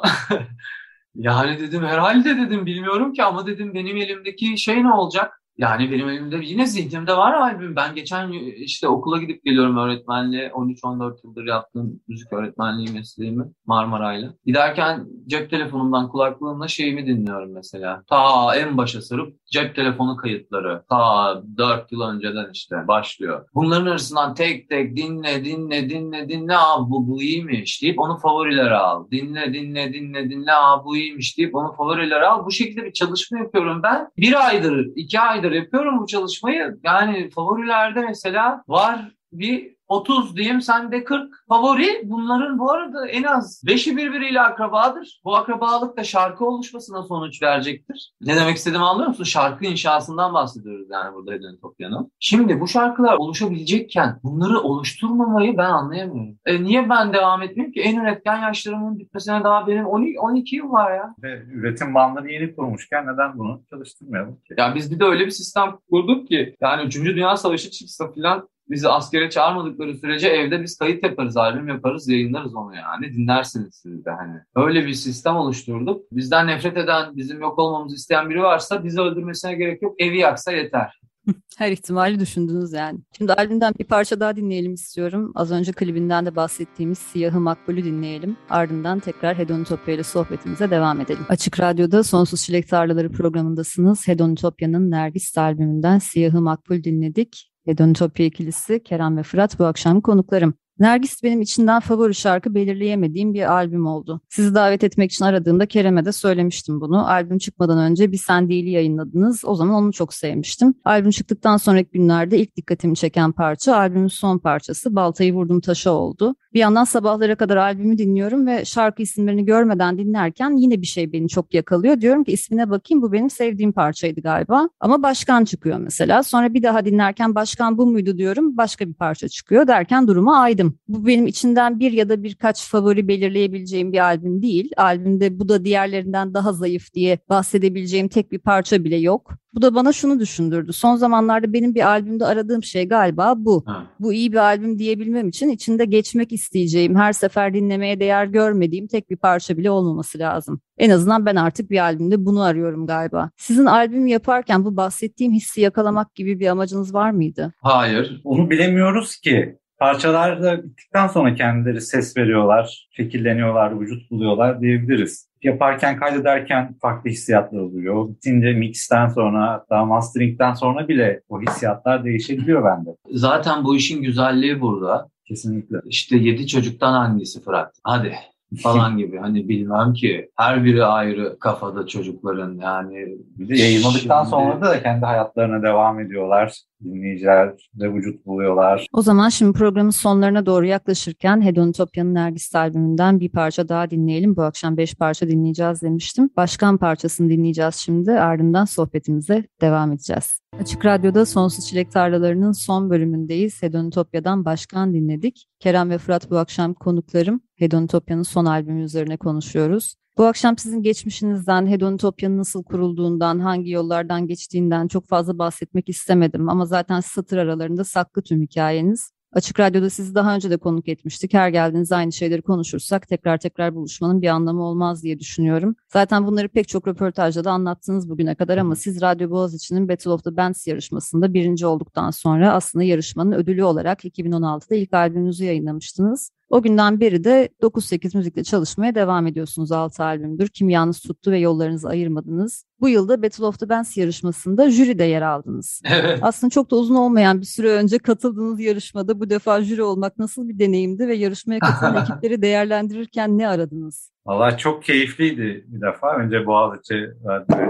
Yani dedim herhalde dedim bilmiyorum ki ama dedim benim elimdeki şey ne olacak? Yani benim elimde yine zihnimde var albüm. Ben geçen işte okula gidip geliyorum öğretmenle. on üç on dört yıldır yaptığım müzik öğretmenliği mesleğimi Marmara'yla. Giderken cep telefonumdan kulaklığımla şeyimi dinliyorum mesela. Ta en başa sarıp cep telefonu kayıtları. Ta dört yıl önceden işte başlıyor. Bunların arasından tek tek dinle dinle dinle dinle aa bu, bu iyiymiş deyip onu favorilere al. Dinle dinle dinle dinle aa bu iyiymiş deyip onu favorilere al. Bu şekilde bir çalışma yapıyorum ben. Bir aydır, iki aydır yapıyorum bu çalışmayı. Yani favorilerde mesela var bir otuz diyeyim sende kırk favori. Bunların bu arada en az beşi birbiriyle akrabadır. Bu akrabalık da şarkı oluşmasına sonuç verecektir. Ne demek istediğimi anlıyor musun? Şarkı inşasından bahsediyoruz yani burada Hedonotopya'nın. Şimdi bu şarkılar oluşabilecekken bunları oluşturmamayı ben anlayamıyorum. E niye ben devam etmeyeyim ki? En üretken yaşlarımın bitmesine daha benim on iki yıl var ya. Ve üretim bandını yeni kurmuşken neden bunu çalıştırmayalım ki? Ya biz bir de öyle bir sistem kurduk ki yani üçüncü Dünya Savaşı çıksa filan bizi askere çağırmadıkları sürece evde biz kayıt yaparız, albüm yaparız, yayınlarız onu yani. Dinlersiniz siz de hani. Öyle bir sistem oluşturduk. Bizden nefret eden, bizim yok olmamızı isteyen biri varsa bizi öldürmesine gerek yok. Evi yaksa yeter. Her ihtimali düşündünüz yani. Şimdi albümden bir parça daha dinleyelim istiyorum. Az önce klibinden de bahsettiğimiz Siyahı Makbul'ü dinleyelim. Ardından tekrar Hedonotopya ile sohbetimize devam edelim. Açık Radyo'da Sonsuz Çilek Tarlaları programındasınız. Hedonotopya'nın Nergis albümünden Siyahı Makbul dinledik. Hedonotopya ikilisi Kerem ve Fırat bu akşam konuklarım. Nergis benim içinden favori şarkı belirleyemediğim bir albüm oldu. Sizi davet etmek için aradığımda Kerem'e de söylemiştim bunu. Albüm çıkmadan önce Biz Sen Değil'i yayınladınız. O zaman onu çok sevmiştim. Albüm çıktıktan sonraki günlerde ilk dikkatimi çeken parça albümün son parçası Baltayı Vurdum Taşa oldu. Bir yandan sabahlara kadar albümü dinliyorum ve şarkı isimlerini görmeden dinlerken yine bir şey beni çok yakalıyor. Diyorum ki ismine bakayım bu benim sevdiğim parçaydı galiba. Ama Başkan çıkıyor mesela. Sonra bir daha dinlerken Başkan bu muydu diyorum. Başka bir parça çıkıyor derken duruma aydım. Bu benim içinden bir ya da birkaç favori belirleyebileceğim bir albüm değil. Albümde bu da diğerlerinden daha zayıf diye bahsedebileceğim tek bir parça bile yok. Bu da bana şunu düşündürdü. Son zamanlarda benim bir albümde aradığım şey galiba bu. Ha. Bu iyi bir albüm diyebilmem için içinde geçmek isteyeceğim, her sefer dinlemeye değer görmediğim tek bir parça bile olmaması lazım. En azından ben artık bir albümde bunu arıyorum galiba. Sizin albüm yaparken bu bahsettiğim hissi yakalamak gibi bir amacınız var mıydı? Hayır, onu bilemiyoruz ki. Parçalar da bittikten sonra kendileri ses veriyorlar, şekilleniyorlar, vücut buluyorlar diyebiliriz. Yaparken, kaydederken farklı hissiyatlar oluyor. Bitince mixten sonra, hatta masteringden sonra bile o hissiyatlar değişebiliyor bende. Zaten bu işin güzelliği burada. Kesinlikle. İşte yedi çocuktan hangisi Fırat? Hadi. Falan gibi hani bilmem ki her biri ayrı kafada çocukların yani yayılmadıktan sonra da kendi hayatlarına devam ediyorlar, dinleyiciler de vücut buluyorlar. O zaman şimdi programın sonlarına doğru yaklaşırken Hedonotopya'nın Nergis albümünden bir parça daha dinleyelim. Bu akşam beş parça dinleyeceğiz demiştim. Başkan parçasını dinleyeceğiz şimdi, ardından sohbetimize devam edeceğiz. Açık Radyo'da Sonsuz Çilek Tarlaları'nın son bölümündeyiz. Hedonotopya'dan Başkan dinledik. Kerem ve Fırat bu akşam konuklarım. Hedonotopya'nın son albümü üzerine konuşuyoruz. Bu akşam sizin geçmişinizden, Hedonotopya'nın nasıl kurulduğundan, hangi yollardan geçtiğinden çok fazla bahsetmek istemedim. Ama zaten satır aralarında saklı tüm hikayeniz. Açık Radyo'da sizi daha önce de konuk etmiştik. Her geldiğinizde aynı şeyleri konuşursak tekrar tekrar buluşmanın bir anlamı olmaz diye düşünüyorum. Zaten bunları pek çok röportajda da anlattınız bugüne kadar ama siz Radyo Boğaziçi'nin Battle of the Bands yarışmasında birinci olduktan sonra aslında yarışmanın ödülü olarak iki bin on altıda ilk albümünüzü yayınlamıştınız. O günden beri de dokuz sekiz müzikle çalışmaya devam ediyorsunuz. altı albümdür. Kimyanız tuttu ve yollarınızı ayırmadınız. Bu yılda Battle of the Bands yarışmasında jüride yer aldınız. Evet. Aslında çok da uzun olmayan bir süre önce katıldığınız yarışmada bu defa jüri olmak nasıl bir deneyimdi ve yarışmaya katılan ekipleri değerlendirirken ne aradınız? Valla çok keyifliydi bir defa. Önce Boğaziçi,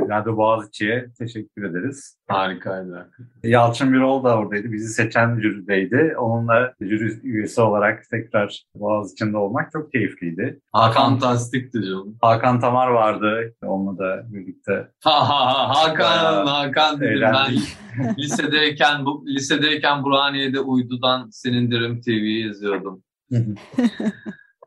Radyo Boğaziçi'ye teşekkür ederiz. Harikaydı. Yalçın Biroğlu da oradaydı. Bizi seçen jürideydi. Onunla jüri üyesi olarak tekrar Boğaziçi'nde olmak çok keyifliydi. Hakan tasdikti canım. Hakan Tamar vardı. Onunla da birlikte. Ha ha ha. Hakan, Hakan dedim ben. lisedeyken, bu, lisedeyken Burhaniye'de Uydudan Sinindirim T V'yi izliyordum.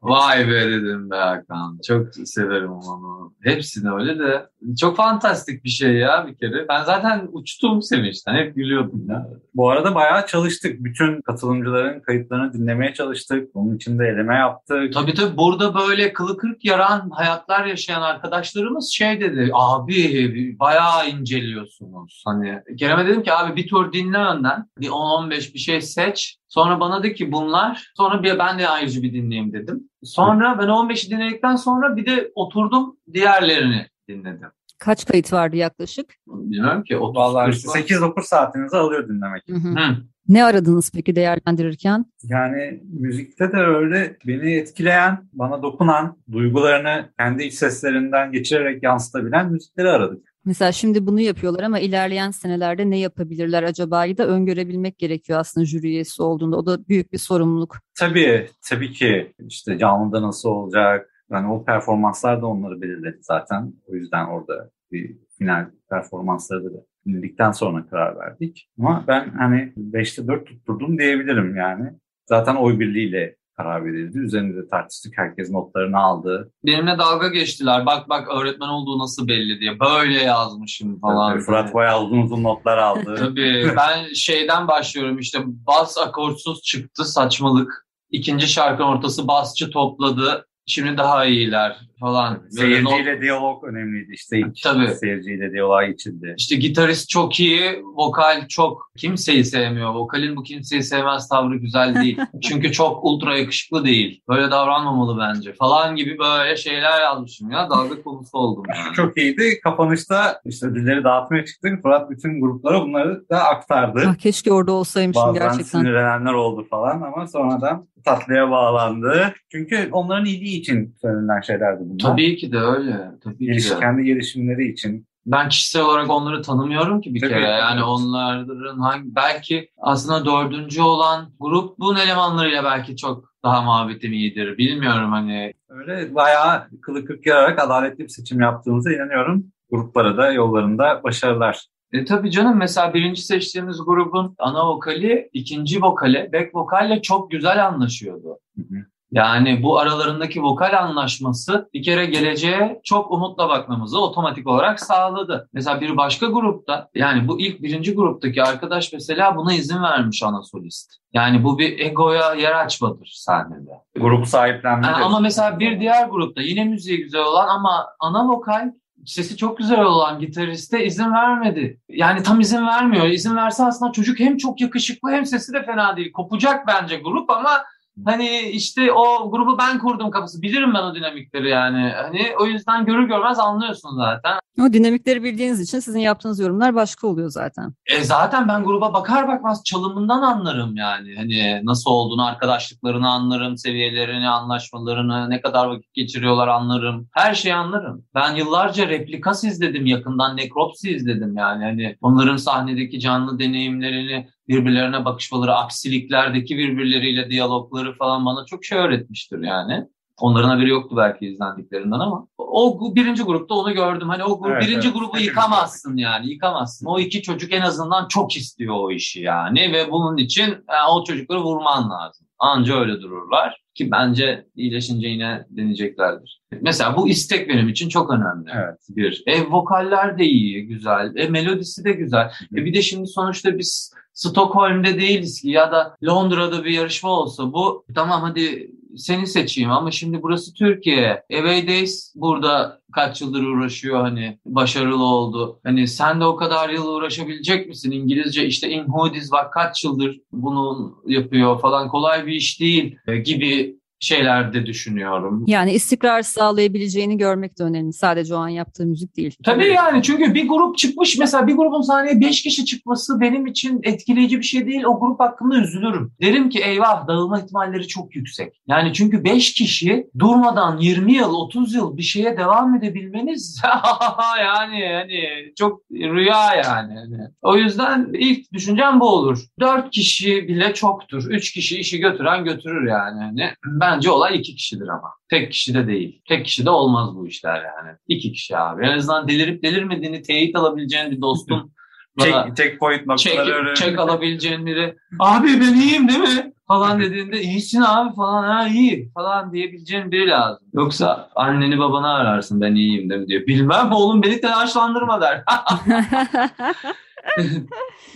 Vay be dedim be Hakan. Çok severim onu. Hepsini öyle de. Çok fantastik bir şey ya bir kere. Ben zaten uçtum sevinçten. Hep gülüyordum ya. Bu arada bayağı çalıştık. Bütün katılımcıların kayıtlarını dinlemeye çalıştık. Onun için de eleme yaptık. Tabii tabii. Burada böyle kılı kırk yaran hayatlar yaşayan arkadaşlarımız şey dedi. Abi bayağı inceliyorsunuz. Hani Kerem'e dedim ki abi bir tur dinle önden. Bir on on beş bir şey seç. Sonra bana dedi ki bunlar. Sonra bir ben de ayrıca bir dinleyeyim dedim. Sonra ben on beşi dinledikten sonra bir de oturdum diğerlerini dinledim. Kaç kayıt vardı yaklaşık? Bilmiyorum ki. Vallahi sekiz dokuz saatinizi alıyor dinlemek. Hı hı. Hı. Ne aradınız peki değerlendirirken? Yani müzikte de öyle beni etkileyen, bana dokunan, duygularını kendi iç seslerinden geçirerek yansıtabilen müzikleri aradık. Mesela şimdi bunu yapıyorlar ama ilerleyen senelerde ne yapabilirler acaba'yı da öngörebilmek gerekiyor aslında jüri üyesi olduğunda. O da büyük bir sorumluluk. Tabii, tabii ki işte canlıda nasıl olacak? Yani o performanslar da onları belirledi zaten. O yüzden orada bir final performansları da dinledikten sonra karar verdik. Ama ben hani beşte dört tutturdum diyebilirim yani. Zaten oy birliğiyle karar verildi. Üzerinde tartıştık. Herkes notlarını aldı. Benimle dalga geçtiler. Bak bak öğretmen olduğu nasıl belli diye. Böyle yazmışım falan. Evet, Fırat bayağı uzun uzun notlar aldı. Tabii ben şeyden başlıyorum işte bas akortsuz çıktı saçmalık. İkinci şarkının ortası basçı topladı. Şimdi daha iyiler falan. Seyirciyle not... diyalog önemliydi işte. Tabii. Seyirciyle diyalog içinde. İşte gitarist çok iyi, vokal çok kimseyi sevmiyor. Vokalin bu kimseyi sevmez tavrı güzel değil. Çünkü çok ultra yakışıklı değil. Böyle davranmamalı bence falan gibi böyle şeyler yazmışım ya. Dalga konusu oldum. Yani. Çok iyiydi. Kapanışta işte ödülleri dağıtmaya çıktık. Fırat bütün gruplara bunları da aktardı. Ah, keşke orada olsaymışım bazen gerçekten. Bazen sinirlenenler oldu falan ama sonradan tatlıya bağlandı. Çünkü onların iyiliği için söylenen şeylerdi bunlar. Tabii ki de öyle. Tabii Geliş, ki de. Kendi gelişimleri için. Ben kişisel olarak onları tanımıyorum ki bir tabii kere. Yani evet. Onların hangi, belki aslında dördüncü olan grubun elemanlarıyla belki çok daha muhabbetim iyidir. Bilmiyorum hani. Öyle bayağı kılı kırk yararak adaletli bir seçim yaptığınıza inanıyorum. Gruplara da yollarında başarılar. E tabii canım mesela birinci seçtiğimiz grubun ana vokali, ikinci vokale, back vokalle çok güzel anlaşıyordu. Hı hı. Yani bu aralarındaki vokal anlaşması bir kere geleceğe çok umutla bakmamızı otomatik olarak sağladı. Mesela bir başka grupta yani bu ilk birinci gruptaki arkadaş mesela buna izin vermiş ana solist. Yani bu bir egoya yer açmadır sahnede. Grubu sahiplenme. Yani ama mesela bir diğer grupta yine müziği güzel olan ama ana vokal sesi çok güzel olan gitariste izin vermedi. Yani tam izin vermiyor. İzin verse aslında çocuk hem çok yakışıklı hem sesi de fena değil. Kopacak bence grup ama hani işte o grubu ben kurdum kafası. Bilirim ben o dinamikleri yani. Hani o yüzden görür görmez anlıyorsun zaten. O dinamikleri bildiğiniz için sizin yaptığınız yorumlar başka oluyor zaten. E zaten ben gruba bakar bakmaz çalımından anlarım yani. Hani nasıl olduğunu, arkadaşlıklarını anlarım, seviyelerini, anlaşmalarını, ne kadar vakit geçiriyorlar anlarım. Her şeyi anlarım. Ben yıllarca Replikas izledim, yakından Nekropsi izledim yani. Hani onların sahnedeki canlı deneyimlerini, birbirlerine bakışmaları, aksiliklerdeki birbirleriyle diyalogları falan bana çok şey öğretmiştir yani. Onların haberi yoktu belki izlendiklerinden ama o birinci grupta onu gördüm. Hani o evet, birinci evet. grubu yıkamazsın yani yıkamazsın. O iki çocuk en azından çok istiyor o işi yani ve bunun için yani o çocukları vurman lazım. Anca öyle dururlar ki bence iyileşince yine deneyeceklerdir. Mesela bu istek benim için çok önemli. Evet. Bir, e, vokaller de iyi, güzel. E, melodisi de güzel. Hı. E, bir de şimdi sonuçta biz Stockholm'de değiliz ki ya da Londra'da bir yarışma olsa bu tamam hadi seni seçeyim ama şimdi burası Türkiye. Away Days burada kaç yıldır uğraşıyor hani başarılı oldu. Hani sen de o kadar yıl uğraşabilecek misin? İngilizce işte in Hoodies bak kaç yıldır bunu yapıyor falan kolay bir iş değil gibi şeyler de düşünüyorum. Yani istikrar sağlayabileceğini görmek de önemli. Sadece o an yaptığı müzik değil. Tabii yani, çünkü bir grup çıkmış. Mesela bir grubun sahneye beş kişi çıkması benim için etkileyici bir şey değil. O grup hakkında üzülürüm. Derim ki eyvah, dağılma ihtimalleri çok yüksek. Yani çünkü beş kişi durmadan yirmi yıl, otuz yıl bir şeye devam edebilmeniz yani yani çok rüya yani. O yüzden ilk düşüncem bu olur. Dört kişi bile çoktur. Üç kişi işi götüren götürür yani. Yani bence olay iki kişidir ama. Tek kişi de değil. Tek kişi de olmaz bu işler yani. İki kişi abi. En azından delirip delirmediğini teyit alabileceğin bir dostum. Tek, tek point noktaları öyle. Çek alabileceğin biri. Abi ben iyiyim değil mi? Falan dediğinde iyisin abi falan, ha iyi falan diyebileceğin biri lazım. Yoksa anneni babana ararsın, ben iyiyim değil mi diyor. Bilmem oğlum, beni telaşlandırma der.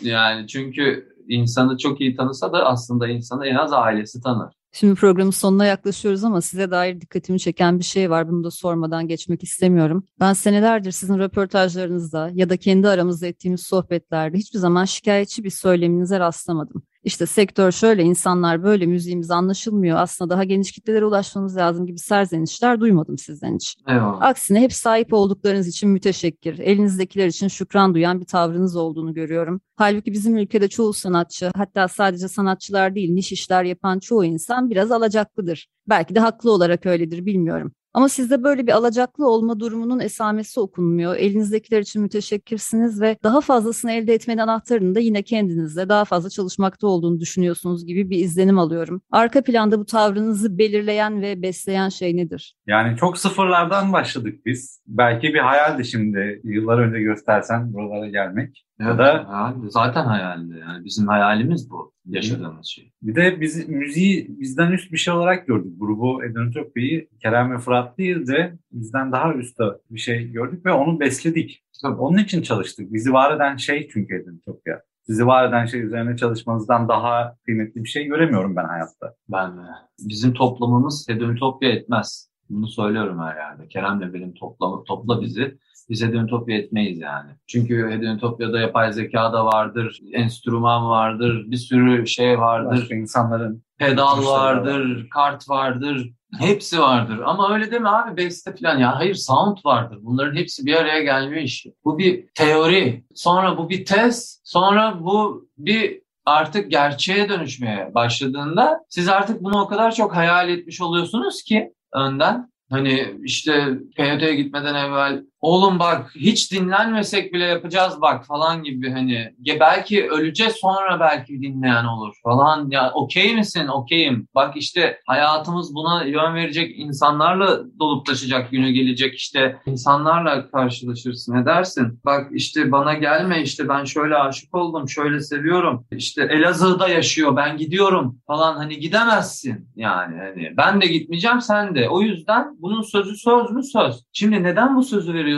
Yani çünkü insanı çok iyi tanısa da aslında insanı en az ailesi tanır. Şimdi programın sonuna yaklaşıyoruz ama size dair dikkatimi çeken bir şey var. Bunu da sormadan geçmek istemiyorum. Ben senelerdir sizin röportajlarınızda ya da kendi aramızda ettiğimiz sohbetlerde hiçbir zaman şikayetçi bir söyleminize rastlamadım. İşte sektör şöyle, insanlar böyle, müziğimiz anlaşılmıyor, aslında daha geniş kitlelere ulaşmamız lazım gibi serzenişler duymadım sizden hiç. Eyvallah. Aksine hep sahip olduklarınız için müteşekkir, elinizdekiler için şükran duyan bir tavrınız olduğunu görüyorum. Halbuki bizim ülkede çoğu sanatçı, hatta sadece sanatçılar değil, niş işler yapan çoğu insan biraz alacaklıdır. Belki de haklı olarak öyledir, bilmiyorum. Ama sizde böyle bir alacaklı olma durumunun esamesi okunmuyor. Elinizdekiler için müteşekkirsiniz ve daha fazlasını elde etmenin anahtarını da yine kendinizle, daha fazla çalışmakta olduğunu düşünüyorsunuz gibi bir izlenim alıyorum. Arka planda bu tavrınızı belirleyen ve besleyen şey nedir? Yani çok sıfırlardan başladık biz. Belki bir hayaldi şimdi yıllar önce göstersen buralara gelmek. Evet, ya da hayaldi. Zaten hayaldi. Yani bizim hayalimiz bu yaşadığımız şey. Bir de biz müziği bizden üst bir şey olarak gördük. Grubu Hedonotopya'yı Kerem ve Fırat değil de bizden daha üstte bir şey gördük ve onu besledik. Tabii. Onun için çalıştık. Bizi var eden şey çünkü Hedonotopya. Sizi var eden şey üzerine çalışmanızdan daha kıymetli bir şey göremiyorum ben hayatta. Ben de. Bizim toplamımız Hedonotopya etmez. Bunu söylüyorum her yerde. Kerem'le benim topla, topla bizi. Biz Hedonotopya etmeyiz yani. Çünkü Hedonotopya'da yapay zeka da vardır, enstrüman vardır, bir sürü şey vardır. Başka insanların pedal vardır, var. Kart vardır, hepsi vardır. Ama öyle deme abi, beste falan. Ya hayır, sound vardır. Bunların hepsi bir araya gelmiş. Bu bir teori, sonra bu bir test, sonra bu bir artık gerçeğe dönüşmeye başladığında siz artık bunu o kadar çok hayal etmiş oluyorsunuz ki önden. Hani işte P Y T'ye gitmeden evvel oğlum bak hiç dinlenmesek bile yapacağız bak falan gibi, hani belki öleceğiz sonra belki dinleyen olur falan, ya okey misin? Okeyim. Bak işte hayatımız buna yön verecek, insanlarla dolup taşacak günü gelecek, işte insanlarla karşılaşırsın edersin. Bak işte bana gelme, işte ben şöyle aşık oldum, şöyle seviyorum, işte Elazığ'da yaşıyor, ben gidiyorum falan, hani gidemezsin yani, hani ben de gitmeyeceğim sen de. O yüzden bunun sözü söz mü söz. Şimdi neden bu sözü veriyorsun?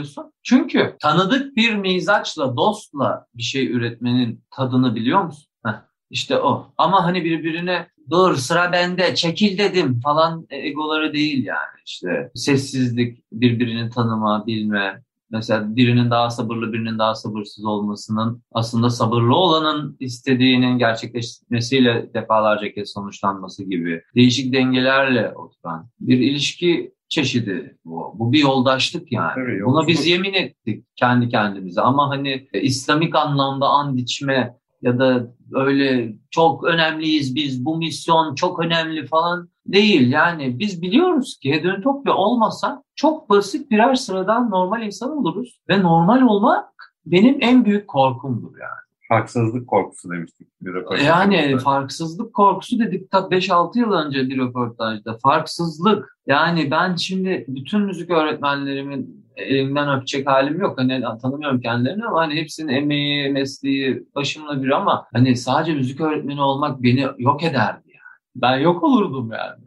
Çünkü tanıdık bir mizaçla, dostla bir şey üretmenin tadını biliyor musun? Heh, işte o. Ama hani birbirine dur sıra bende, çekil dedim falan egoları değil yani. İşte sessizlik, birbirini tanıma, bilme. Mesela birinin daha sabırlı, birinin daha sabırsız olmasının, aslında sabırlı olanın istediğinin gerçekleşmesiyle defalarca kez sonuçlanması gibi değişik dengelerle oturan bir ilişki çeşidi bu. Bu bir yoldaşlık yani. Tabii, buna biz yemin ettik kendi kendimize. Ama hani İslamik anlamda and içme ya da öyle çok önemliyiz biz, bu misyon çok önemli falan değil. Yani biz biliyoruz ki Hedonotopya olmasa çok basit birer sıradan normal insan oluruz. Ve normal olmak benim en büyük korkumdur yani. Farksızlık korkusu demiştik bir röportajda. Yani farksızlık korkusu dedik tabii beş altı yıl önce bir röportajda. Farksızlık. Yani ben şimdi bütün müzik öğretmenlerimin elimden öpecek halim yok. Hani tanımıyorum kendilerini ama hani hepsinin emeği, mesleği başımla bir, ama hani sadece müzik öğretmeni olmak beni yok ederdi yani. Ben yok olurdum yani.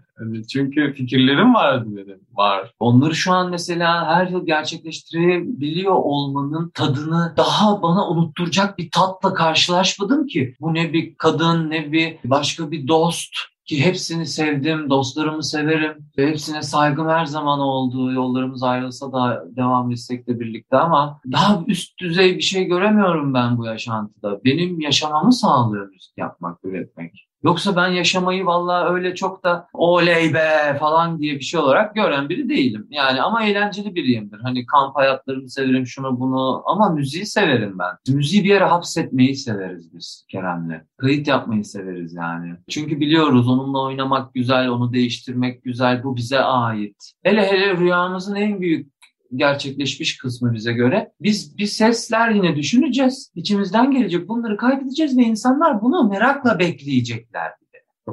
Çünkü fikirlerim vardı benim, var. Onları şu an mesela her yıl gerçekleştirebiliyor olmanın tadını daha bana unutturacak bir tatla karşılaşmadım ki. Bu ne bir kadın, ne bir başka bir dost ki hepsini sevdim, dostlarımı severim. Ve hepsine saygım her zaman oldu. Yollarımız ayrılsa da devam etsek de birlikte, ama daha üst düzey bir şey göremiyorum ben bu yaşantıda. Benim yaşamamı sağlıyor müzik yapmak, üretmek. Yoksa ben yaşamayı vallahi öyle çok da oley be falan diye bir şey olarak gören biri değilim. Yani ama eğlenceli biriyimdir. Hani kamp hayatlarını severim, şunu bunu, ama müziği severim ben. Müziği bir yere hapsetmeyi severiz biz Kerem'le. Kayıt yapmayı severiz yani. Çünkü biliyoruz onunla oynamak güzel, onu değiştirmek güzel. Bu bize ait. Hele hele rüyamızın en büyük gerçekleşmiş kısmı bize göre. Biz bir sesler yine düşüneceğiz. İçimizden gelecek. Bunları kaydedeceğiz ve insanlar bunu merakla bekleyecekler.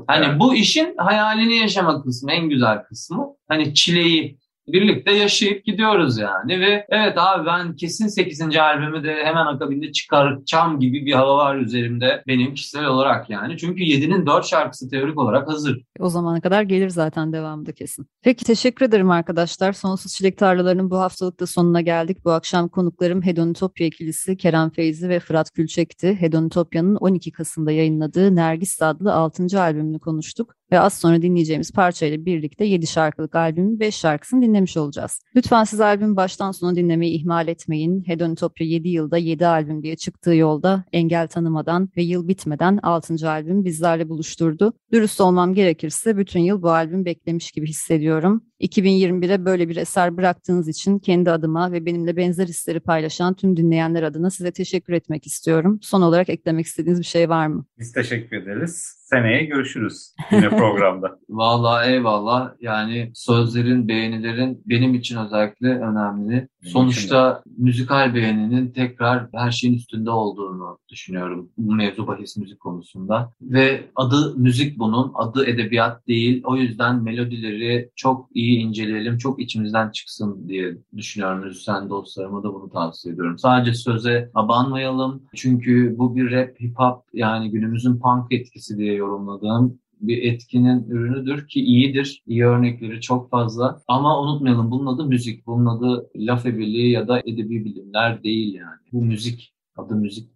Hani bu işin hayalini yaşama kısmı, en güzel kısmı. Hani çileyi birlikte yaşayıp gidiyoruz yani. Ve evet abi, ben kesin sekizinci albümü de hemen akabinde çıkaracağım gibi bir hava var üzerimde benim kişisel olarak yani. Çünkü yedinin dört şarkısı teorik olarak hazır. O zamana kadar gelir zaten, devamı kesin. Peki, teşekkür ederim arkadaşlar. Sonsuz Çilek Tarlaları'nın bu haftalık da sonuna geldik. Bu akşam konuklarım Hedonotopya ikilisi Kerem Feyzi ve Fırat Külçek'ti. Hedonotopya'nın on iki Kasım'da yayınladığı Nergis adlı altıncı albümünü konuştuk. Ve az sonra dinleyeceğimiz parçayla birlikte yedi şarkılık albümün beş şarkısını dinlemiş olacağız. Lütfen siz albümü baştan sona dinlemeyi ihmal etmeyin. Hedonotopya yedi yılda yedi albüm diye çıktığı yolda engel tanımadan ve yıl bitmeden altıncı albüm bizlerle buluşturdu. Dürüst olmam gerekirse bütün yıl bu albüm beklemiş gibi hissediyorum. iki bin yirmi bire böyle bir eser bıraktığınız için kendi adıma ve benimle benzer hisleri paylaşan tüm dinleyenler adına size teşekkür etmek istiyorum. Son olarak eklemek istediğiniz bir şey var mı? Biz teşekkür ederiz. Seneye görüşürüz yine programda. Vallahi eyvallah. Yani sözlerin, beğenilerin benim için özellikle önemli. Benim Sonuçta için müzikal beğeninin tekrar her şeyin üstünde olduğunu düşünüyorum. Bu mevzu bahis müzik konusunda. Ve adı müzik bunun, adı edebiyat değil. O yüzden melodileri çok iyi inceleyelim, çok içimizden çıksın diye düşünüyorum. Müzisyen dostlarıma da bunu tavsiye ediyorum. Sadece söze abanmayalım. Çünkü bu bir rap, hip hop, yani günümüzün punk etkisi diye yorumladığım bir etkinin ürünüdür ki iyidir. İyi örnekleri çok fazla. Ama unutmayalım, bunun adı müzik. Bunun adı laf edebi ya da edebi bilimler değil yani. Bu müzik. Adı müzik.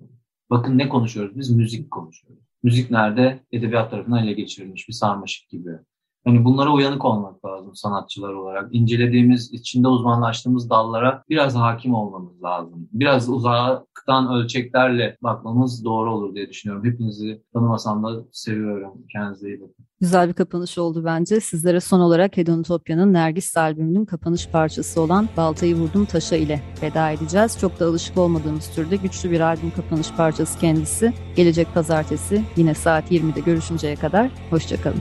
Bakın ne konuşuyoruz? Biz müzik konuşuyoruz. Müzik nerede? Edebiyat tarafından ele geçirilmiş bir sarmaşık gibi. Yani bunlara uyanık olmak lazım sanatçılar olarak. İncelediğimiz, içinde uzmanlaştığımız dallara biraz hakim olmamız lazım. Biraz uzaktan ölçeklerle bakmamız doğru olur diye düşünüyorum. Hepinizi tanımasam da seviyorum. Kendinize iyi bakın. Güzel bir kapanış oldu bence. Sizlere son olarak Hedonotopya'nın Nergis albümünün kapanış parçası olan Baltayı Vurdum Taşa ile veda edeceğiz. Çok da alışık olmadığımız türde güçlü bir albüm kapanış parçası kendisi. Gelecek pazartesi yine saat yirmide görüşünceye kadar hoşçakalın.